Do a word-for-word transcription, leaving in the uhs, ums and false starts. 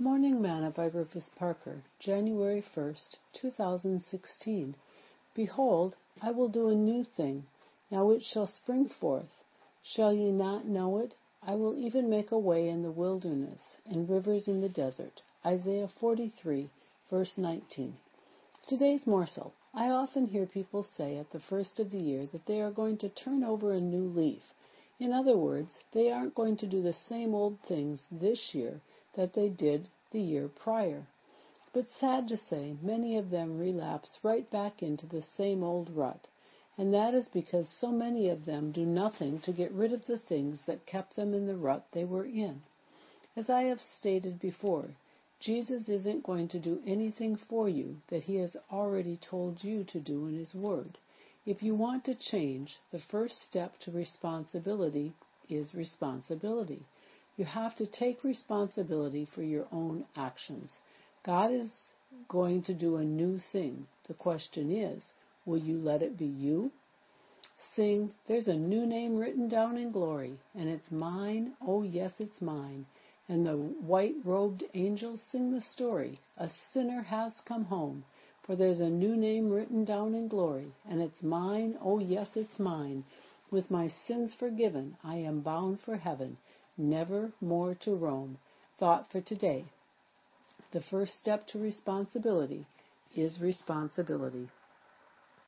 Morning Manna by Rufus Parker, January first, two thousand sixteen. Behold, I will do a new thing. Now it shall spring forth. Shall ye not know it? I will even make a way in the wilderness, and rivers in the desert. Isaiah forty-three, verse nineteen. Today's morsel. I often hear people say at the first of the year that they are going to turn over a new leaf. In other words, they aren't going to do the same old things this year that they did the year prior. But sad to say, many of them relapse right back into the same old rut, and that is because so many of them do nothing to get rid of the things that kept them in the rut they were in. As I have stated before, Jesus isn't going to do anything for you that he has already told you to do in his word. If you want to change, the first step to responsibility is responsibility. You have to take responsibility for your own actions. God is going to do a new thing. The question is, will you let it be you? Sing, there's a new name written down in glory, and it's mine, oh yes, it's mine. And the white-robed angels sing the story, a sinner has come home. For there's a new name written down in glory, and it's mine, oh yes, it's mine. With my sins forgiven, I am bound for heaven, never more to roam. Thought for today. The first step to responsibility is responsibility.